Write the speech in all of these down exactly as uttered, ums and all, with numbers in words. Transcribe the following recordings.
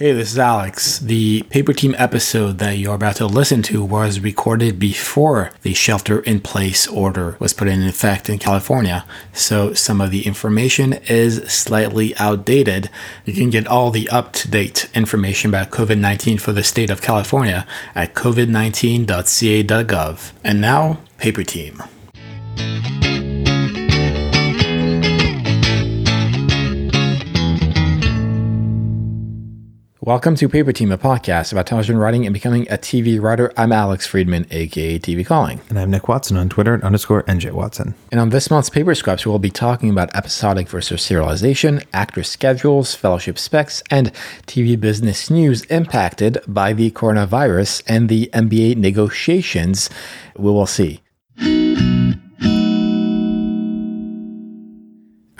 Hey, this is Alex. The Paper Team episode that you're about to listen to was recorded before the shelter-in-place order was put in effect in California, so some of the information is slightly outdated. You can get all the up-to-date information about covid nineteen for the state of California at covid nineteen dot c a dot gov. And now, Paper Team. Welcome to Paper Team, a podcast about television writing and becoming a T V writer. I'm Alex Friedman, a k a. T V Calling. And I'm Nick Watson on Twitter at underscore N J Watson. And on this month's Paper Scraps, we'll be talking about episodic versus serialization, actor schedules, fellowship specs, and T V business news impacted by the coronavirus and the N B A negotiations. We will see.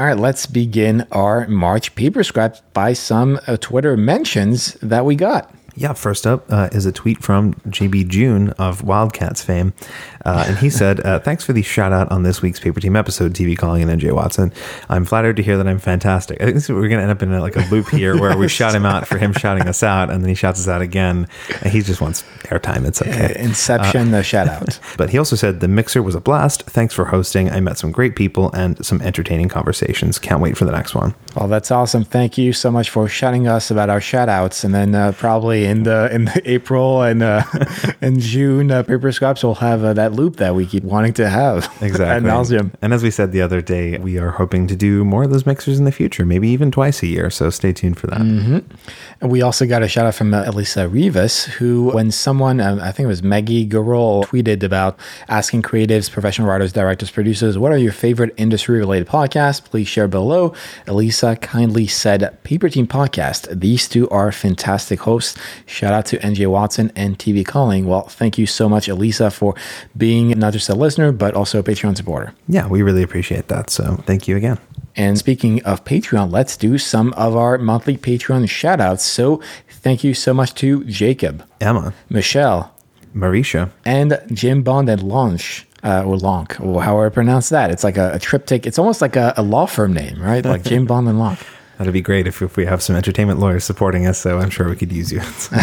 All right, let's begin our March paper scraps by some uh, Twitter mentions that we got. Yeah, first up uh, is a tweet from J B June of Wildcats fame. Uh, and he said, uh, thanks for the shout out on this week's Paper Team episode, T V Calling and N J Watson. I'm flattered to hear that I'm fantastic. I think this is, we're going to end up in a, like a loop here where we shout him out for him shouting us out. And then he shouts us out again. And he just wants airtime. It's okay. Inception, uh, the shout out. But he also said, the mixer was a blast. Thanks for hosting. I met some great people and some entertaining conversations. Can't wait for the next one. Well, that's awesome. Thank you so much for shouting us about our shout outs. And then uh, probably in the in the April and uh, in June uh, Paper Scraps will have uh, that loop that we keep wanting to have. Exactly. Nauseam. And as we said the other day, we are hoping to do more of those mixers in the future, maybe even twice a year. So stay tuned for that. Mm-hmm. And we also got a shout out from uh, Elisa Rivas, who when someone, um, I think it was Maggie Garol, tweeted about asking creatives, professional writers, directors, producers, what are your favorite industry related podcasts? Please share below. Elisa kindly said, Paper Team Podcast. These two are fantastic hosts. Shout out to N J Watson and T V Calling. Well, thank you so much, Elisa, for being not just a listener, but also a Patreon supporter. Yeah, we really appreciate that. So thank you again. And speaking of Patreon, let's do some of our monthly Patreon shout outs. So thank you so much to Jacob, Emma, Michelle, Marisha, and Jim Bond and Lonch. Uh, or Lonch, or however I pronounce that. It's like a, a triptych. It's almost like a, a law firm name, right? Like Jim Bond and Lonch. That'd be great if, if we have some entertainment lawyers supporting us, so I'm sure we could use you at some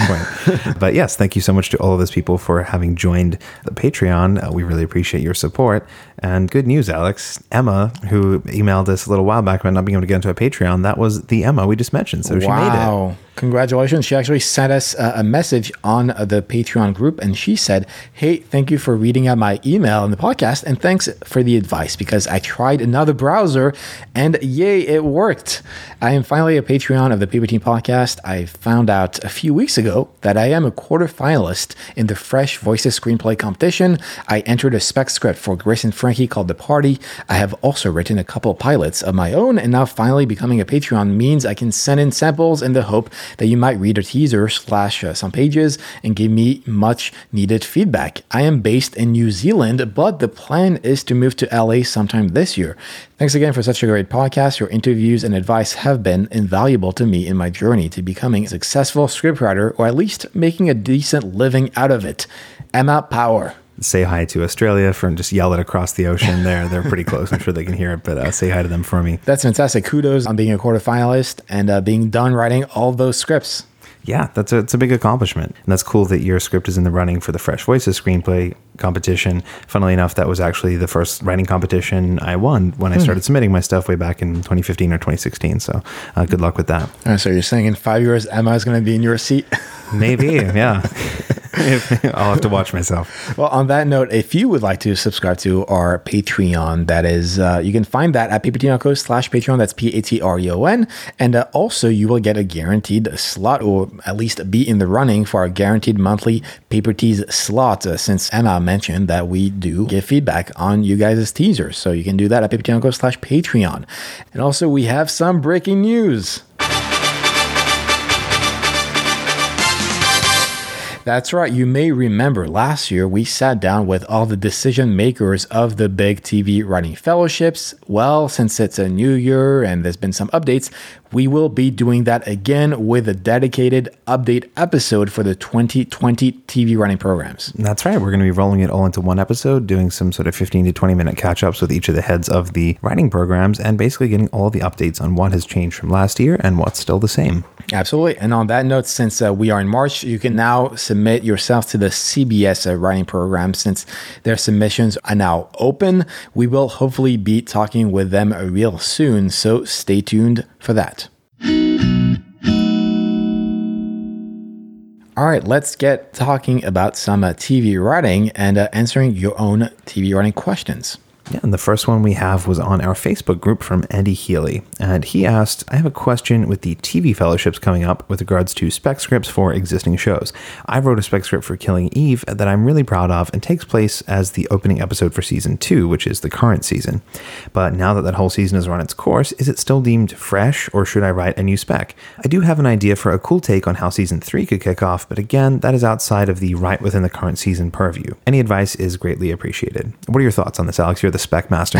point. But yes, thank you so much to all of those people for having joined the Patreon. Uh, we really appreciate your support. And good news, Alex. Emma, who emailed us a little while back about not being able to get into a Patreon, that was the Emma we just mentioned, so wow. She made it. Wow. Congratulations. She actually sent us a message on the Patreon group, and she said, hey, thank you for reading out my email in the podcast, and thanks for the advice, because I tried another browser, and yay, it worked. I am finally a Patreon of the Paper Team Podcast. I found out a few weeks ago that I am a quarterfinalist in the Fresh Voices screenplay competition. I entered a spec script for Grace and Frankie called The Party. I have also written a couple pilots of my own, and now finally becoming a Patreon means I can send in samples in the hope that you might read a teaser slash uh, some pages and give me much needed feedback. I am based in New Zealand, but the plan is to move to L A sometime this year. Thanks again for such a great podcast. Your interviews and advice have been invaluable to me in my journey to becoming a successful scriptwriter, or at least making a decent living out of it. Emma Power. Say hi to Australia from just yell it across the ocean there. They're pretty close. I'm sure they can hear it, but uh, say hi to them for me. That's fantastic. Kudos on being a quarterfinalist and uh, being done writing all those scripts. Yeah, that's a, it's a big accomplishment. And that's cool that your script is in the running for the Fresh Voices screenplay competition. Funnily enough, that was actually the first writing competition I won when I started submitting my stuff way back in twenty fifteen or twenty sixteen. So uh, good luck with that. Right, so you're saying in five years, Emma is going to be in your seat? Maybe, yeah. I'll have to watch myself. Well, on that note, if you would like to subscribe to our Patreon, that is, uh, you can find that at paperteam.co slash Patreon. That's P A T R E O N. And uh, also, you will get a guaranteed slot, or at least be in the running for our guaranteed monthly Paper Tease slot, uh, since Emma mentioned that we do give feedback on you guys' teasers. So you can do that at paperteam.co slash Patreon. And also, we have some breaking news. That's right. You may remember last year we sat down with all the decision makers of the big T V writing fellowships. Well, since it's a new year and there's been some updates, we will be doing that again with a dedicated update episode for the twenty twenty T V writing programs. That's right. We're going to be rolling it all into one episode, doing some sort of fifteen to twenty minute catch ups with each of the heads of the writing programs and basically getting all the updates on what has changed from last year and what's still the same. Absolutely. And on that note, since uh, we are in March, you can now submit yourself to the C B S uh, writing program since their submissions are now open. We will hopefully be talking with them real soon, so stay tuned for that. All right, let's get talking about some uh, T V writing and uh, answering your own T V writing questions. Yeah, and the first one we have was on our Facebook group from Andy Healy. And he asked, I have a question with the T V fellowships coming up with regards to spec scripts for existing shows. I wrote a spec script for Killing Eve that I'm really proud of and takes place as the opening episode for season two, which is the current season. But now that that whole season has run its course, is it still deemed fresh or should I write a new spec? I do have an idea for a cool take on how season three could kick off, but again, that is outside of the right within the current season purview. Any advice is greatly appreciated. What are your thoughts on this, Alex? You're the spec master.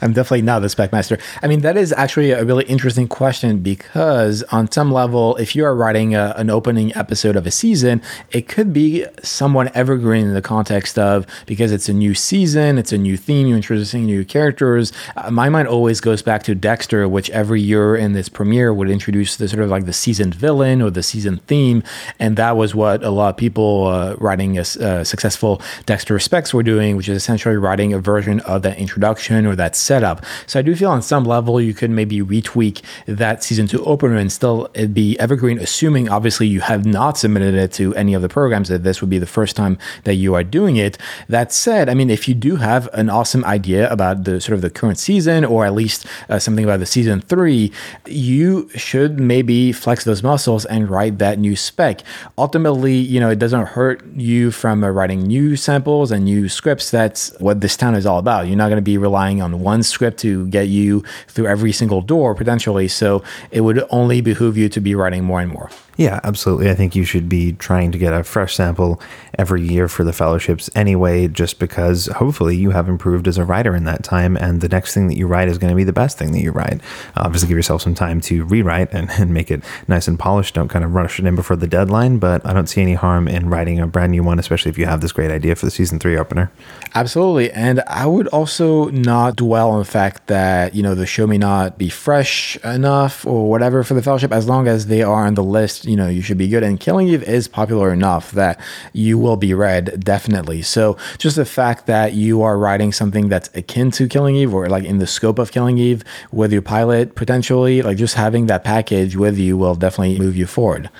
I'm definitely not the spec master. I mean, that is actually a really interesting question because on some level, if you are writing a, an opening episode of a season, it could be somewhat evergreen in the context of because it's a new season, it's a new theme, you're introducing new characters. Uh, my mind always goes back to Dexter, which every year in this premiere would introduce the sort of like the season villain or the season theme. And that was what a lot of people uh, writing a, a successful Dexter specs were doing, which is essentially writing a version of that introduction or that setup. So I do feel on some level you could maybe retweak that season two opener and still it'd be evergreen, assuming obviously you have not submitted it to any of the programs, that this would be the first time that you are doing it. That said, I mean, if you do have an awesome idea about the sort of the current season or at least uh, something about the season three, you should maybe flex those muscles and write that new spec. Ultimately, you know, it doesn't hurt you from uh, writing new samples and new scripts. That's what this town is all about. You're not going to be relying on one script to get you through every single door potentially. So it would only behoove you to be writing more and more. Yeah, absolutely. I think you should be trying to get a fresh sample every year for the fellowships anyway, just because hopefully you have improved as a writer in that time. And the next thing that you write is going to be the best thing that you write. Obviously give yourself some time to rewrite and, and make it nice and polished. Don't kind of rush it in before the deadline, but I don't see any harm in writing a brand new one, especially if you have this great idea for the season three opener. Absolutely. And I would also not dwell on the fact that, you know, the show may not be fresh enough or whatever for the fellowship. As long as they are on the list, you know, you should be good. And Killing Eve is popular enough that you will be read, definitely. So just the fact that you are writing something that's akin to Killing Eve or like in the scope of Killing Eve with your pilot potentially, like just having that package with you will definitely move you forward.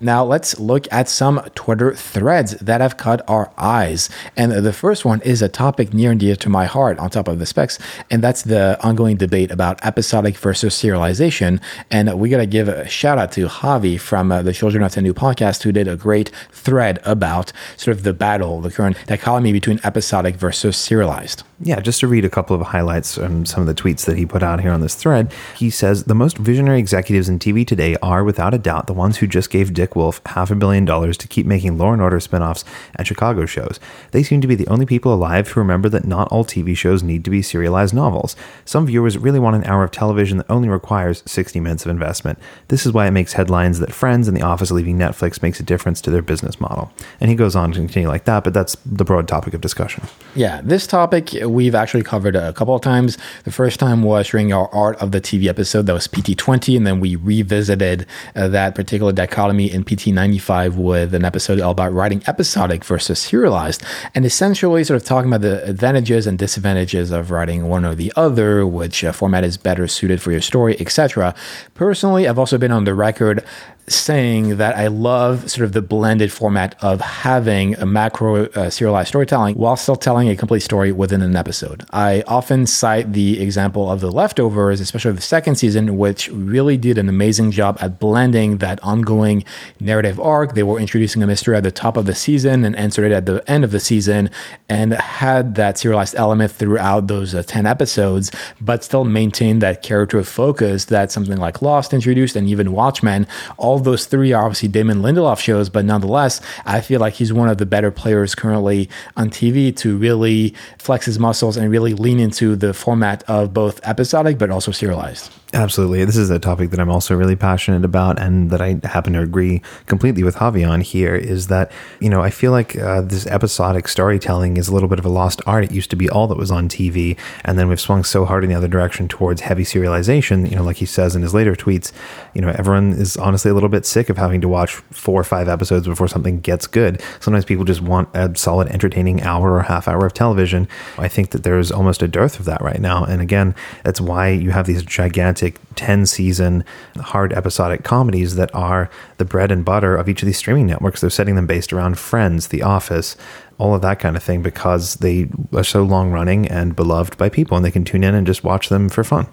Now let's look at some Twitter threads that have caught our eyes. And the first one is a topic near and dear to my heart on top of the specs. And that's the ongoing debate about episodic versus serialization. And we got to give a shout out to Javi from uh, the Children of the New podcast, who did a great thread about sort of the battle, the current dichotomy between episodic versus serialized. Yeah, just to read a couple of highlights from some of the tweets that he put out here on this thread. He says, the most visionary executives in T V today are, without a doubt, the ones who just gave Dick Wolf half a billion dollars to keep making Law and Order spinoffs and Chicago shows. They seem to be the only people alive who remember that not all T V shows need to be serialized novels. Some viewers really want an hour of television that only requires sixty minutes of investment. This is why it makes headlines that Friends and The Office leaving Netflix makes a difference to their business model. And he goes on to continue like that, but that's the broad topic of discussion. Yeah, this topic we've actually covered a couple of times. The first time was during our Art of the T V episode. That was P T twenty, and then we revisited uh, that particular dichotomy in P T ninety-five with an episode all about writing episodic versus serialized, and essentially sort of talking about the advantages and disadvantages of writing one or the other, which uh, format is better suited for your story, et cetera. Personally, I've also been on the record saying that I love sort of the blended format of having a macro uh, serialized storytelling while still telling a complete story within an episode. I often cite the example of The Leftovers, especially the second season, which really did an amazing job at blending that ongoing narrative arc. They were introducing a mystery at the top of the season and answered it at the end of the season and had that serialized element throughout those uh, ten episodes, but still maintained that character focus that something like Lost introduced and even Watchmen all all those three are obviously Damon Lindelof shows, but nonetheless, I feel like he's one of the better players currently on T V to really flex his muscles and really lean into the format of both episodic but also serialized. Absolutely. This is a topic that I'm also really passionate about and that I happen to agree completely with Javi on here is that, you know, I feel like uh, this episodic storytelling is a little bit of a lost art. It used to be all that was on T V, and then we've swung so hard in the other direction towards heavy serialization, you know, like he says in his later tweets, you know, everyone is honestly a little bit sick of having to watch four or five episodes before something gets good. Sometimes people just want a solid entertaining hour or half hour of television. I think that there's almost a dearth of that right now. And again, that's why you have these gigantic ten season hard episodic comedies that are the bread and butter of each of these streaming networks. They're setting them based around Friends, The Office, all of that kind of thing, because they are so long running and beloved by people, and they can tune in and just watch them for fun.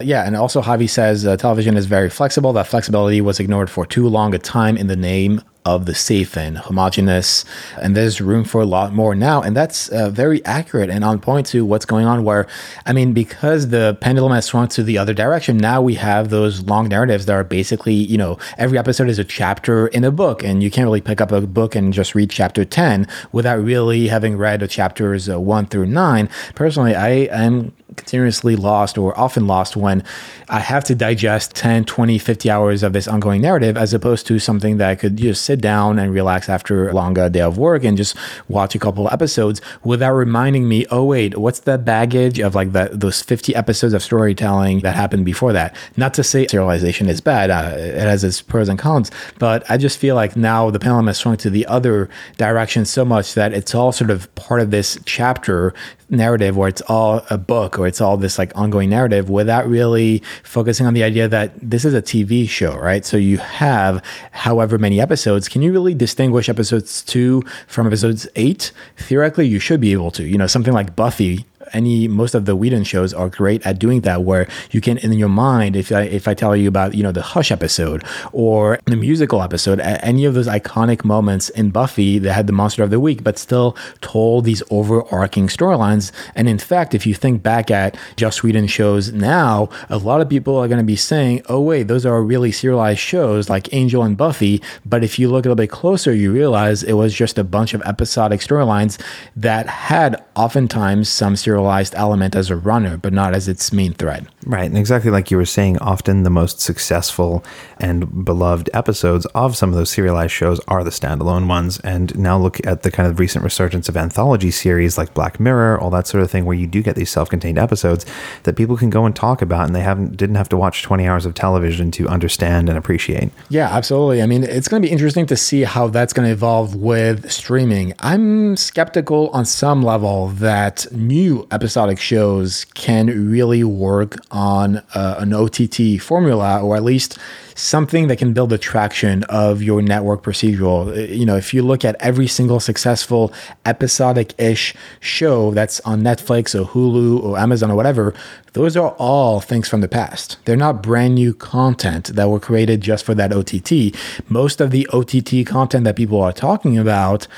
Yeah, and also Javi says uh, television is very flexible. That flexibility was ignored for too long a time in the name of the safe and homogenous, and there's room for a lot more now. And that's uh, very accurate and on point to what's going on, where, I mean, because the pendulum has swung to the other direction, now we have those long narratives that are basically, you know, every episode is a chapter in a book, and you can't really pick up a book and just read chapter ten without really having read the chapters uh, one through nine. Personally, I am continuously lost, or often lost, when I have to digest ten, twenty, fifty hours of this ongoing narrative, as opposed to something that I could just sit down and relax after a long day of work and just watch a couple episodes without reminding me, oh wait, what's that baggage of like that those fifty episodes of storytelling that happened before that. Not to say serialization is bad, uh, it has its pros and cons, but I just feel like now the pendulum has swung to the other direction so much that it's all sort of part of this chapter narrative, where it's all a book, or it's all this like ongoing narrative, without really focusing on the idea that this is a T V show, right? So you have however many episodes. Can you really distinguish episodes two from episodes eight? Theoretically, you should be able to. You know, something like Buffy, any most of the Whedon shows are great at doing that, where you can, in your mind, if I, if I tell you about, you know, the Hush episode or the musical episode, any of those iconic moments in Buffy that had the monster of the week, but still told these overarching storylines. And in fact, if you think back at just Whedon shows now, a lot of people are going to be saying, oh wait, those are really serialized shows like Angel and Buffy. But if you look a little bit closer, you realize it was just a bunch of episodic storylines that had oftentimes some serialized element as a runner, but not as its main thread. Right. And exactly like you were saying, often the most successful and beloved episodes of some of those serialized shows are the standalone ones. And now look at the kind of recent resurgence of anthology series like Black Mirror, all that sort of thing, where you do get these self-contained episodes that people can go and talk about, and they haven't didn't have to watch twenty hours of television to understand and appreciate. Yeah, absolutely. I mean, it's going to be interesting to see how that's going to evolve with streaming. I'm skeptical on some level that new episodic shows can really work on uh, an O T T formula, or at least something that can build the traction of your network procedural. You know, if you look at every single successful episodic-ish show that's on Netflix or Hulu or Amazon or whatever, those are all things from the past. They're not brand new content that were created just for that O T T. Most of the O T T content that people are talking about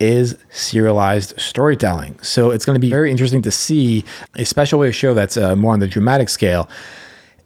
is serialized storytelling. So it's going to be very interesting to see, especially with a show that's uh, more on the dramatic scale,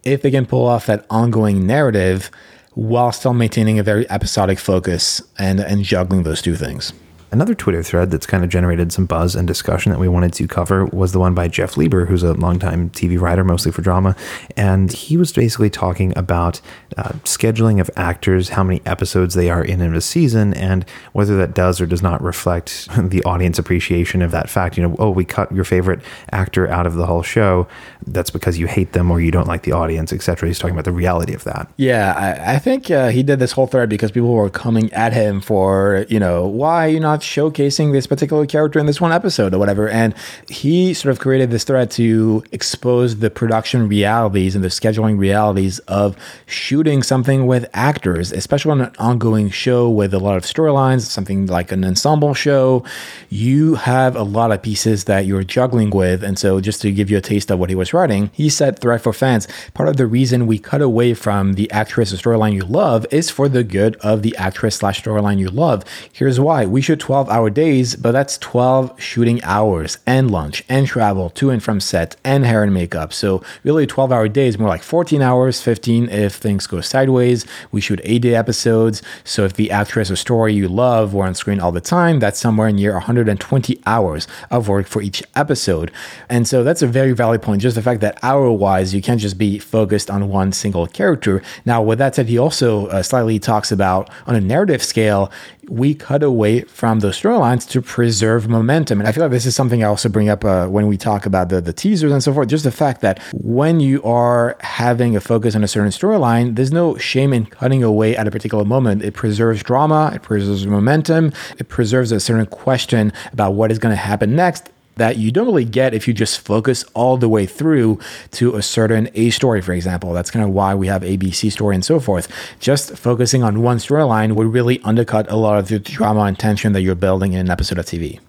if they can pull off that ongoing narrative while still maintaining a very episodic focus and, and juggling those two things. Another Twitter thread that's kind of generated some buzz and discussion that we wanted to cover was the one by Jeff Lieber, who's a longtime T V writer, mostly for drama. And he was basically talking about uh, scheduling of actors, how many episodes they are in in a season, and whether that does or does not reflect the audience appreciation of that fact. You know, oh, we cut your favorite actor out of the whole show. That's because you hate them or you don't like the audience, et cetera. He's talking about the reality of that. Yeah, I, I think uh, he did this whole thread because people were coming at him for, you know, why are you not showcasing this particular character in this one episode or whatever. And he sort of created this thread to expose the production realities and the scheduling realities of shooting something with actors, especially on an ongoing show with a lot of storylines, something like an ensemble show. You have a lot of pieces that you're juggling with. And so just to give you a taste of what he was starting, he said, "Threat for fans. Part of the reason we cut away from the actress or storyline you love is for the good of the actress slash storyline you love. Here's why. We shoot twelve hour days, but that's twelve shooting hours and lunch and travel to and from set and hair and makeup. So really twelve hour days, more like fourteen hours, fifteen if things go sideways. We shoot eight day episodes. So if the actress or story you love were on screen all the time, that's somewhere near one hundred twenty hours of work for each episode." And so that's a very valid point. Just the fact that hour wise, you can't just be focused on one single character. Now, with that said, he also uh, slightly talks about on a narrative scale, we cut away from those storylines to preserve momentum. And I feel like this is something I also bring up uh, when we talk about the, the teasers and so forth. Just the fact that when you are having a focus on a certain storyline, there's no shame in cutting away at a particular moment. It preserves drama, it preserves momentum, it preserves a certain question about what is going to happen next that you don't really get if you just focus all the way through to a certain A story, for example. That's kind of why we have A B C story and so forth. Just focusing on one storyline would really undercut a lot of the drama and tension that you're building in an episode of T V.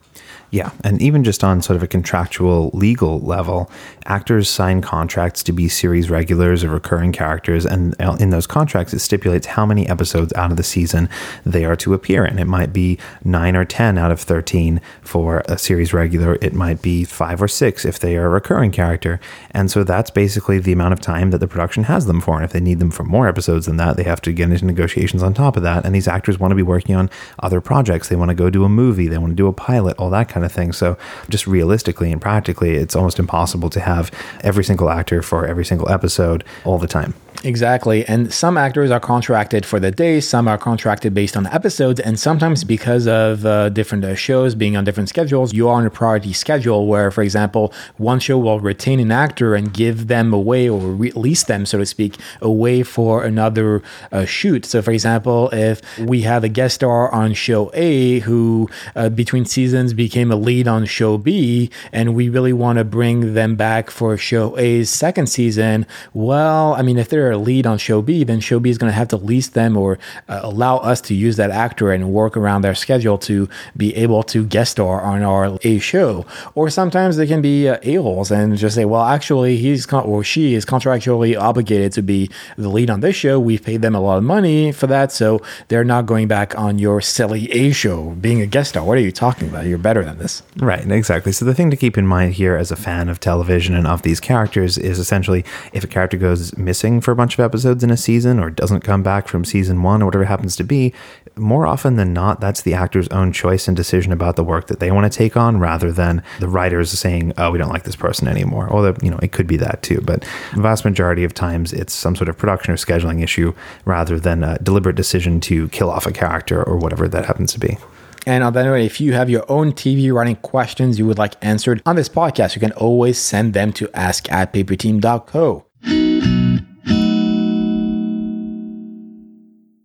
Yeah, and even just on sort of a contractual legal level, actors sign contracts to be series regulars or recurring characters, and in those contracts, it stipulates how many episodes out of the season they are to appear in. It might be nine or ten out of thirteen for a series regular. It might be five or six if they are a recurring character. And so that's basically the amount of time that the production has them for, and if they need them for more episodes than that, they have to get into negotiations on top of that, and these actors want to be working on other projects. They want to go do a movie. They want to do a pilot, all that kind of of thing. So just realistically and practically, it's almost impossible to have every single actor for every single episode all the time. Exactly. And some actors are contracted for the day, some are contracted based on episodes, and sometimes because of uh, different uh, shows being on different schedules, you are on a priority schedule where, for example, one show will retain an actor and give them away or release them, so to speak, away for another uh, shoot. So for example, if we have a guest star on show A who uh, between seasons became a lead on show B, and we really want to bring them back for show A's second season, well, I mean, if they're a lead on show B, then show B is going to have to lease them or uh, allow us to use that actor and work around their schedule to be able to guest star on our A show. Or sometimes they can be uh, a-holes and just say, well, actually he's con- or she is contractually obligated to be the lead on this show. We've paid them a lot of money for that, so they're not going back on your silly A show being a guest star. What are you talking about? You're better than this. Right, exactly. So the thing to keep in mind here as a fan of television and of these characters is essentially if a character goes missing for a bunch of episodes in a season or doesn't come back from season one or whatever it happens to be, more often than not, that's the actor's own choice and decision about the work that they want to take on rather than the writers saying, oh, we don't like this person anymore. Although, you know, it could be that too. But the vast majority of times it's some sort of production or scheduling issue rather than a deliberate decision to kill off a character or whatever that happens to be. And on that note, if you have your own T V writing questions you would like answered on this podcast, you can always send them to ask at paperteam dot co.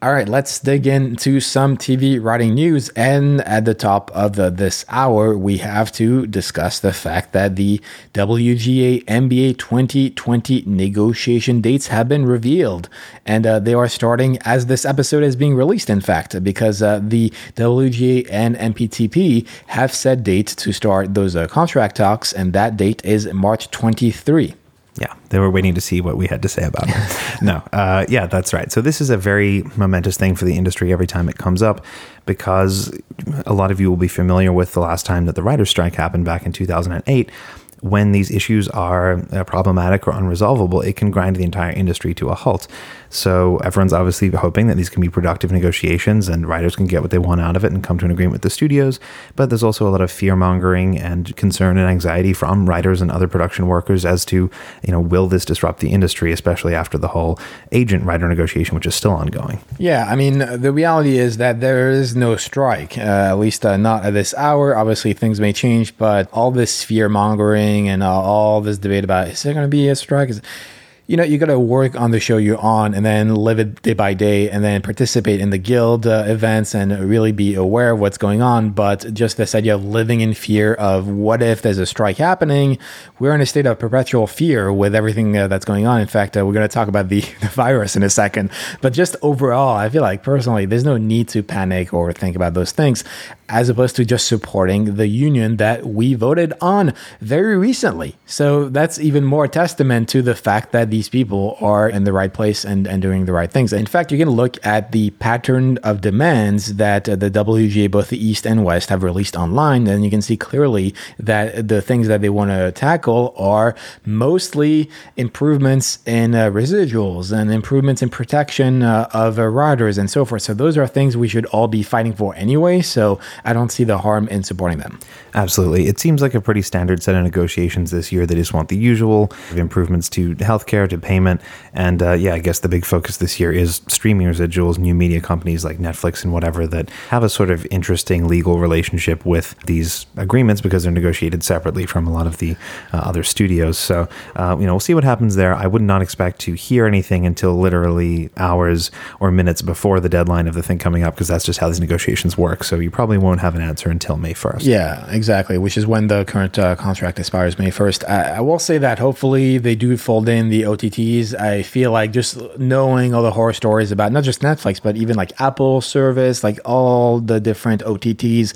All right, let's dig into some T V writing news. And at the top of the, this hour, we have to discuss the fact that the W G A N B A twenty twenty negotiation dates have been revealed. And uh, they are starting as this episode is being released, in fact, because uh, the W G A and A M P T P have set dates to start those uh, contract talks. And that date is March twenty-third. Yeah, they were waiting to see what we had to say about it. No, uh, yeah, that's right. So this is a very momentous thing for the industry every time it comes up, because a lot of you will be familiar with the last time that the writer's strike happened back in two thousand eight. When these issues are uh, problematic or unresolvable, it can grind the entire industry to a halt. So everyone's obviously hoping that these can be productive negotiations and writers can get what they want out of it and come to an agreement with the studios. But there's also a lot of fear-mongering and concern and anxiety from writers and other production workers as to, you know, will this disrupt the industry, especially after the whole agent-writer negotiation, which is still ongoing. Yeah, I mean, the reality is that there is no strike, uh, at least uh, not at this hour. Obviously, things may change, but all this fear-mongering and uh, all this debate about, is there going to be a strike? Is- you know, you got to work on the show you're on and then live it day by day and then participate in the guild uh, events and really be aware of what's going on. But just this idea of living in fear of what if there's a strike happening, we're in a state of perpetual fear with everything uh, that's going on. In fact, uh, we're going to talk about the, the virus in a second. But just overall, I feel like personally, there's no need to panic or think about those things, as opposed to just supporting the union that we voted on very recently. So that's even more testament to the fact that these people are in the right place and, and doing the right things. In fact, you can look at the pattern of demands that the W G A, both the East and West, have released online, and you can see clearly that the things that they want to tackle are mostly improvements in uh, residuals and improvements in protection uh, of uh, riders and so forth. So those are things we should all be fighting for anyway. So I don't see the harm in supporting them. Absolutely. It seems like a pretty standard set of negotiations this year. They just want the usual improvements to healthcare, to payment. And uh, yeah, I guess the big focus this year is streaming residuals, new media companies like Netflix and whatever that have a sort of interesting legal relationship with these agreements because they're negotiated separately from a lot of the uh, other studios. So, uh, you know, we'll see what happens there. I would not expect to hear anything until literally hours or minutes before the deadline of the thing coming up, because that's just how these negotiations work. So you probably won't have an answer until May first. Yeah, exactly, which is when the current uh, contract expires, May first. I, I will say that hopefully they do fold in the O T Ts. I feel like just knowing all the horror stories about not just Netflix, but even like Apple service, like all the different O T Ts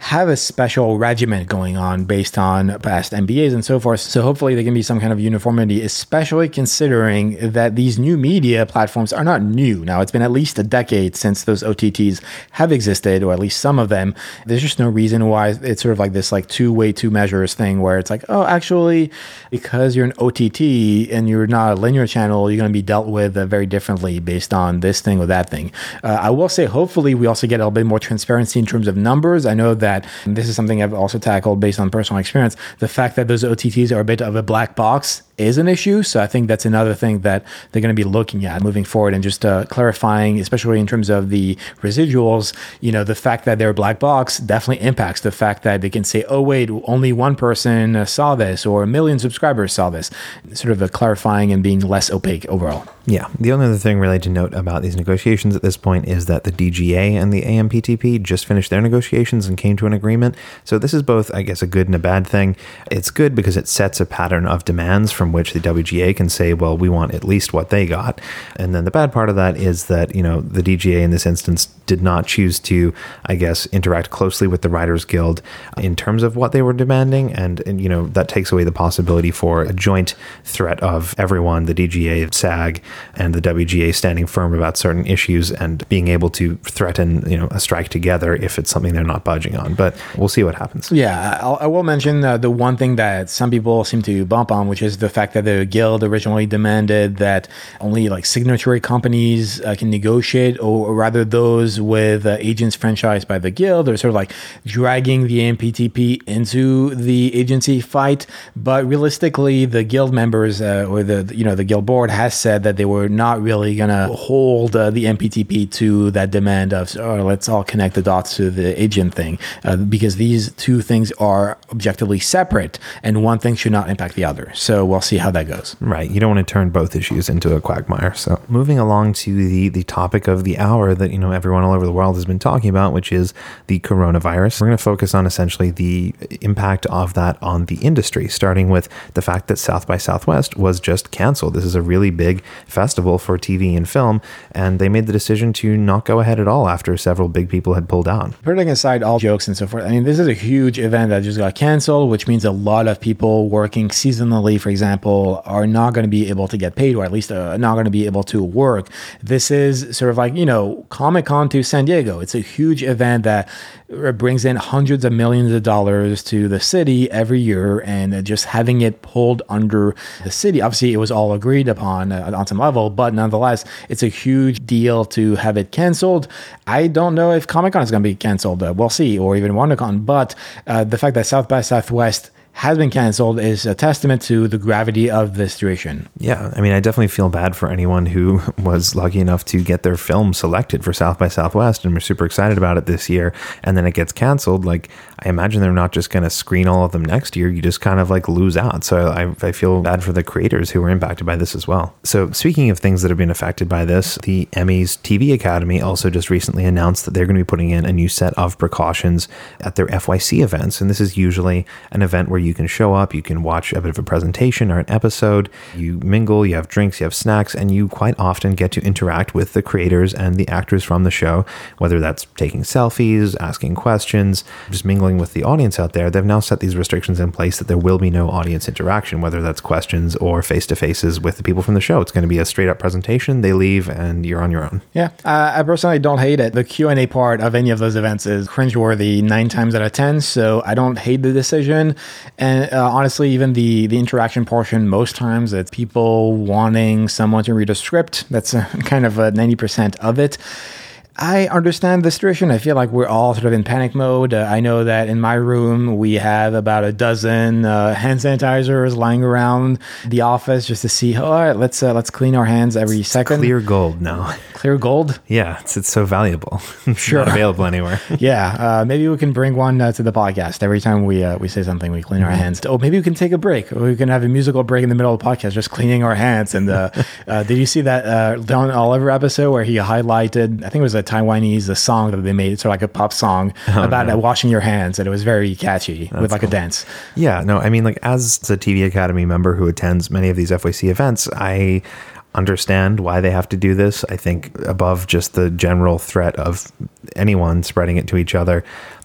have a special regiment going on based on past M B As and so forth. So hopefully there can be some kind of uniformity, especially considering that these new media platforms are not new. Now, it's been at least a decade since those O T Ts have existed, or at least some of them. There's just no reason why it's sort of like this like two-way, two-measures thing where it's like, oh, actually, because you're an O T T and you're not a linear channel, you're going to be dealt with uh, very differently based on this thing or that thing. Uh, I will say, hopefully, we also get a little bit more transparency in terms of numbers. I know that That, and this is something I've also tackled based on personal experience, the fact that those O T Ts are a bit of a black box is an issue. So I think that's another thing that they're going to be looking at moving forward and just uh, clarifying, especially in terms of the residuals. You know, the fact that they're a black box definitely impacts the fact that they can say, oh, wait, only one person saw this or a million subscribers saw this. Sort of a clarifying and being less opaque overall. Yeah. The only other thing really to note about these negotiations at this point is that the D G A and the A M P T P just finished their negotiations and came to an agreement. So this is both, I guess, a good and a bad thing. It's good because it sets a pattern of demands from which the W G A can say, well, we want at least what they got. And then the bad part of that is that, you know, the D G A in this instance did not choose to, I guess, interact closely with the Writers Guild in terms of what they were demanding. And, and you know, that takes away the possibility for a joint threat of everyone, the D G A, SAG, and the W G A standing firm about certain issues and being able to threaten, you know, a strike together if it's something they're not budging on. But we'll see what happens. Yeah, I'll, I will mention uh, the one thing that some people seem to bump on, which is the fact fact that the guild originally demanded that only like signatory companies uh, can negotiate, or, or rather those with uh, agents franchised by the guild, or sort of like dragging the A M P T P into the agency fight. But realistically, the guild members uh, or the, you know, the guild board has said that they were not really going to hold uh, the A M P T P to that demand of, oh, let's all connect the dots to the agent thing, uh, because these two things are objectively separate and one thing should not impact the other. So we'll see how that goes. Right. You don't want to turn both issues into a quagmire. So moving along to the, the topic of the hour that, you know, everyone all over the world has been talking about, which is the coronavirus. We're going to focus on essentially the impact of that on the industry, starting with the fact that South by Southwest was just canceled. This is a really big festival for T V and film, and they made the decision to not go ahead at all after several big people had pulled out. Putting aside all jokes and so forth, I mean, this is a huge event that just got canceled, which means a lot of people working seasonally, for example, are not going to be able to get paid, or at least uh, not going to be able to work. This is sort of like, you know, Comic-Con to San Diego. It's a huge event that brings in hundreds of millions of dollars to the city every year, and just having it pulled under the city. Obviously, it was all agreed upon uh, on some level, but nonetheless, it's a huge deal to have it canceled. I don't know if Comic-Con is going to be canceled. Uh, we'll see, or even WonderCon. But uh, the fact that South by Southwest has been canceled is a testament to the gravity of this situation. Yeah, I mean, I definitely feel bad for anyone who was lucky enough to get their film selected for South by Southwest and were super excited about it this year, and then it gets canceled. Like, I imagine they're not just going to screen all of them next year. You just kind of like lose out. So I, I feel bad for the creators who were impacted by this as well. So speaking of things that have been affected by this, the Emmys T V Academy also just recently announced that they're going to be putting in a new set of precautions at their F Y C events. And this is usually an event where you You can show up, you can watch a bit of a presentation or an episode, you mingle, you have drinks, you have snacks, and you quite often get to interact with the creators and the actors from the show, whether that's taking selfies, asking questions, just mingling with the audience out there. They've now set these restrictions in place that there will be no audience interaction, whether that's questions or face-to-faces with the people from the show. It's going to be a straight-up presentation, they leave, and you're on your own. Yeah, uh, I personally don't hate it. The Q and A part of any of those events is cringeworthy nine times out of ten, so I don't hate the decision. And uh, honestly, even the, the interaction portion, most times it's people wanting someone to read a script. That's a, kind of a ninety percent of it. I understand the situation. I feel like we're all sort of in panic mode. Uh, I know that in my room, we have about a dozen uh, hand sanitizers lying around the office just to see, oh, all right, let's, uh, let's clean our hands every it's second. Clear gold now. Clear gold? Yeah, it's, it's so valuable. Sure. Not available anywhere. yeah, uh, maybe we can bring one uh, to the podcast. Every time we uh, we say something, we clean mm-hmm. our hands. Oh, maybe we can take a break. Or we can have a musical break in the middle of the podcast, just cleaning our hands. And uh, uh, did you see that uh, Don Oliver episode where he highlighted, I think it was a Taiwanese a song that they made, it's sort of like a pop song oh, about no. washing your hands, and it was very catchy. That's with like cool. a dance. Yeah, no, I mean, like as a T V Academy member who attends many of these F Y C events, I understand why they have to do this. I think above just the general threat of anyone spreading it to each other,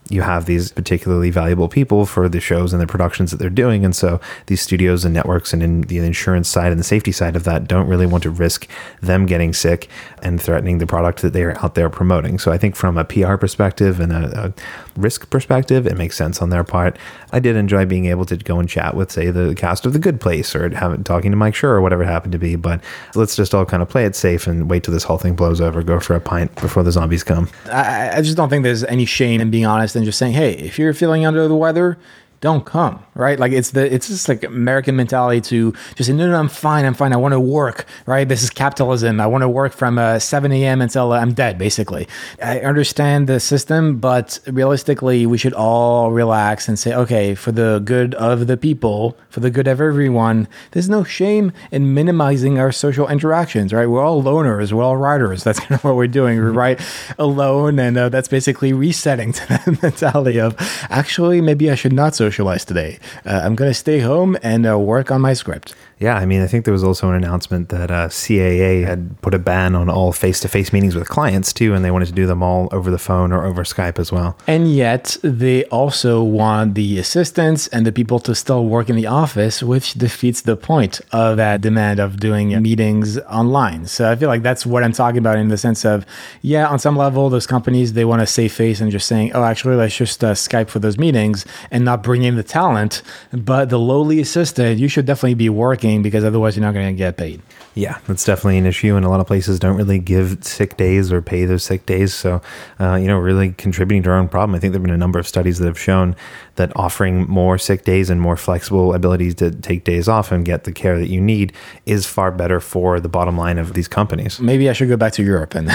you have these particularly valuable people for the shows and the productions that they're doing. And so these studios and networks and in the insurance side and the safety side of that don't really want to risk them getting sick and threatening the product that they are out there promoting. So I think from a P R perspective and a, a risk perspective, it makes sense on their part. I did enjoy being able to go and chat with, say, the cast of The Good Place or have, talking to Mike Schur or whatever it happened to be. But let's just all kind of play it safe and wait till this whole thing blows over, go for a pint before the zombies come. I, I just don't think there's any shame in being honest and just saying, hey, if you're feeling under the weather, don't come, right? Like it's the it's just like American mentality to just say, no, no, I'm fine, I'm fine, I want to work, right? This is capitalism. I want to work from uh, seven a.m. until uh, I'm dead, basically. I understand the system, but realistically, we should all relax and say, okay, for the good of the people, for the good of everyone, there's no shame in minimizing our social interactions, right? We're all loners, we're all riders. That's kind of what we're doing. We're right alone, and uh, that's basically resetting to that mentality of actually, maybe I should not social. Socialize today. Uh, I'm going to stay home and uh, work on my script. Yeah, I mean, I think there was also an announcement that uh, C A A had put a ban on all face-to-face meetings with clients too, and they wanted to do them all over the phone or over Skype as well. And yet, they also want the assistants and the people to still work in the office, which defeats the point of that demand of doing meetings online. So I feel like that's what I'm talking about in the sense of, yeah, on some level, those companies, they want to save face and just saying, oh, actually, let's just uh, Skype for those meetings and not bring in the talent, but the lowly assistant, you should definitely be working because otherwise you're not going to get paid. Yeah, that's definitely an issue. And a lot of places don't really give sick days or pay their sick days. So, uh, you know, really contributing to our own problem. I think there have been a number of studies that have shown that offering more sick days and more flexible abilities to take days off and get the care that you need is far better for the bottom line of these companies. Maybe I should go back to Europe and,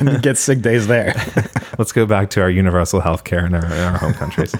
and get sick days there. Let's go back to our universal health care in our, in our home countries.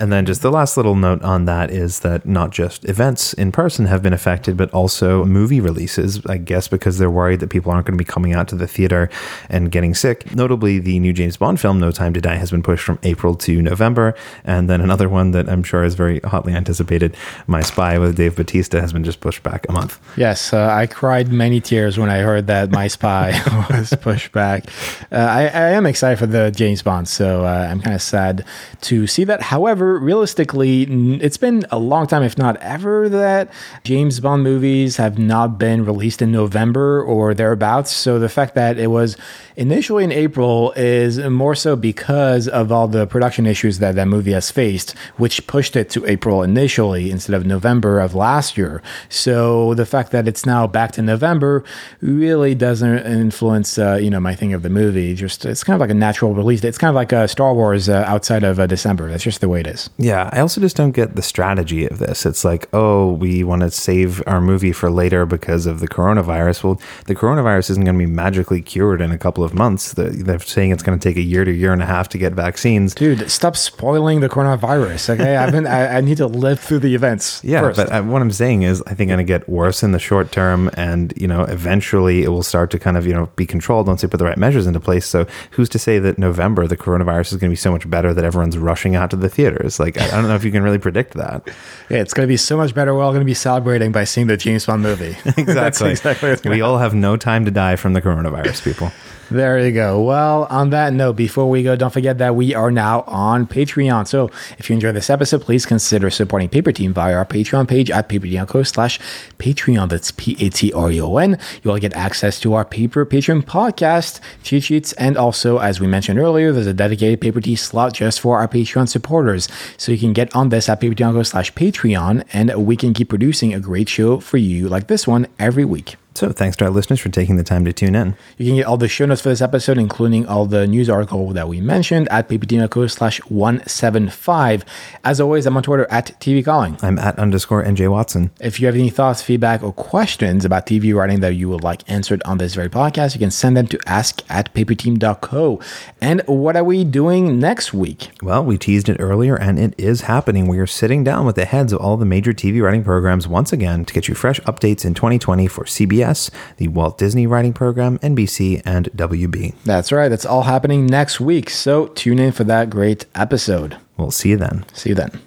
And then just the last little note on that is that not just events in person have been affected, but also movie releases, I guess, because they're worried that people aren't going to be coming out to the theater and getting sick. Notably, the new James Bond film, No Time to Die, has been pushed from April to November. And then another one that I'm sure is very hotly anticipated, My Spy with Dave Bautista, has been just pushed back a month. Yes, uh, I cried many tears when I heard that My Spy was pushed back. Uh, I, I am excited for the James Bond, so uh, I'm kind of sad to see that. However, realistically, it's been a long time, if not ever, that James Bond movies have not been released in November or thereabouts. So the fact that it was initially in April is more so because of all the production issues that that movie has faced, which pushed it to April initially instead of November of last year. So the fact that it's now back to November really doesn't influence, uh, you know, my thing of the movie. Just it's kind of like a natural release. It's kind of like a Star Wars uh, outside of uh, December. That's just the way it is. is. Yeah. I also just don't get the strategy of this. It's like, oh, we want to save our movie for later because of the coronavirus. Well, the coronavirus isn't going to be magically cured in a couple of months. They're saying it's going to take a year to year and a half to get vaccines. Dude, stop spoiling the coronavirus. Okay. I've been, I, I need to live through the events. Yeah. First. But I, what I'm saying is I think it's going to get worse in the short term. And, you know, eventually it will start to kind of, you know, be controlled once they put the right measures into place. So who's to say that November, the coronavirus is going to be so much better that everyone's rushing out to the theaters? Like, I don't know if you can really predict that. Yeah, it's going to be so much better. We're all going to be celebrating by seeing the James Bond movie. Exactly. That's exactly what's going to happen. We all have no time to die from the coronavirus, people. There you go. Well, on that note, before we go, don't forget that we are now on Patreon. So if you enjoyed this episode, please consider supporting Paper Team via our Patreon page at paper team co slash Patreon. That's P A T R E O N. You will get access to our Paper Patreon podcast, cheat sheets, and also, as we mentioned earlier, there's a dedicated Paper Tea slot just for our Patreon supporters. So you can get on this at paper team co slash Patreon, and we can keep producing a great show for you like this one every week. So thanks to our listeners for taking the time to tune in. You can get all the show notes for this episode, including all the news article that we mentioned at paper team co slash one seventy-five. As always, I'm on Twitter at T V Calling. I'm at underscore N J Watson. If you have any thoughts, feedback, or questions about T V writing that you would like answered on this very podcast, you can send them to ask at paper team dot co. And what are we doing next week? Well, we teased it earlier, and it is happening. We are sitting down with the heads of all the major T V writing programs once again to get you fresh updates in twenty twenty for C B S, the Walt Disney Writing Program, N B C, and W B. That's right. That's all happening next week. So tune in for that great episode. We'll see you then. See you then.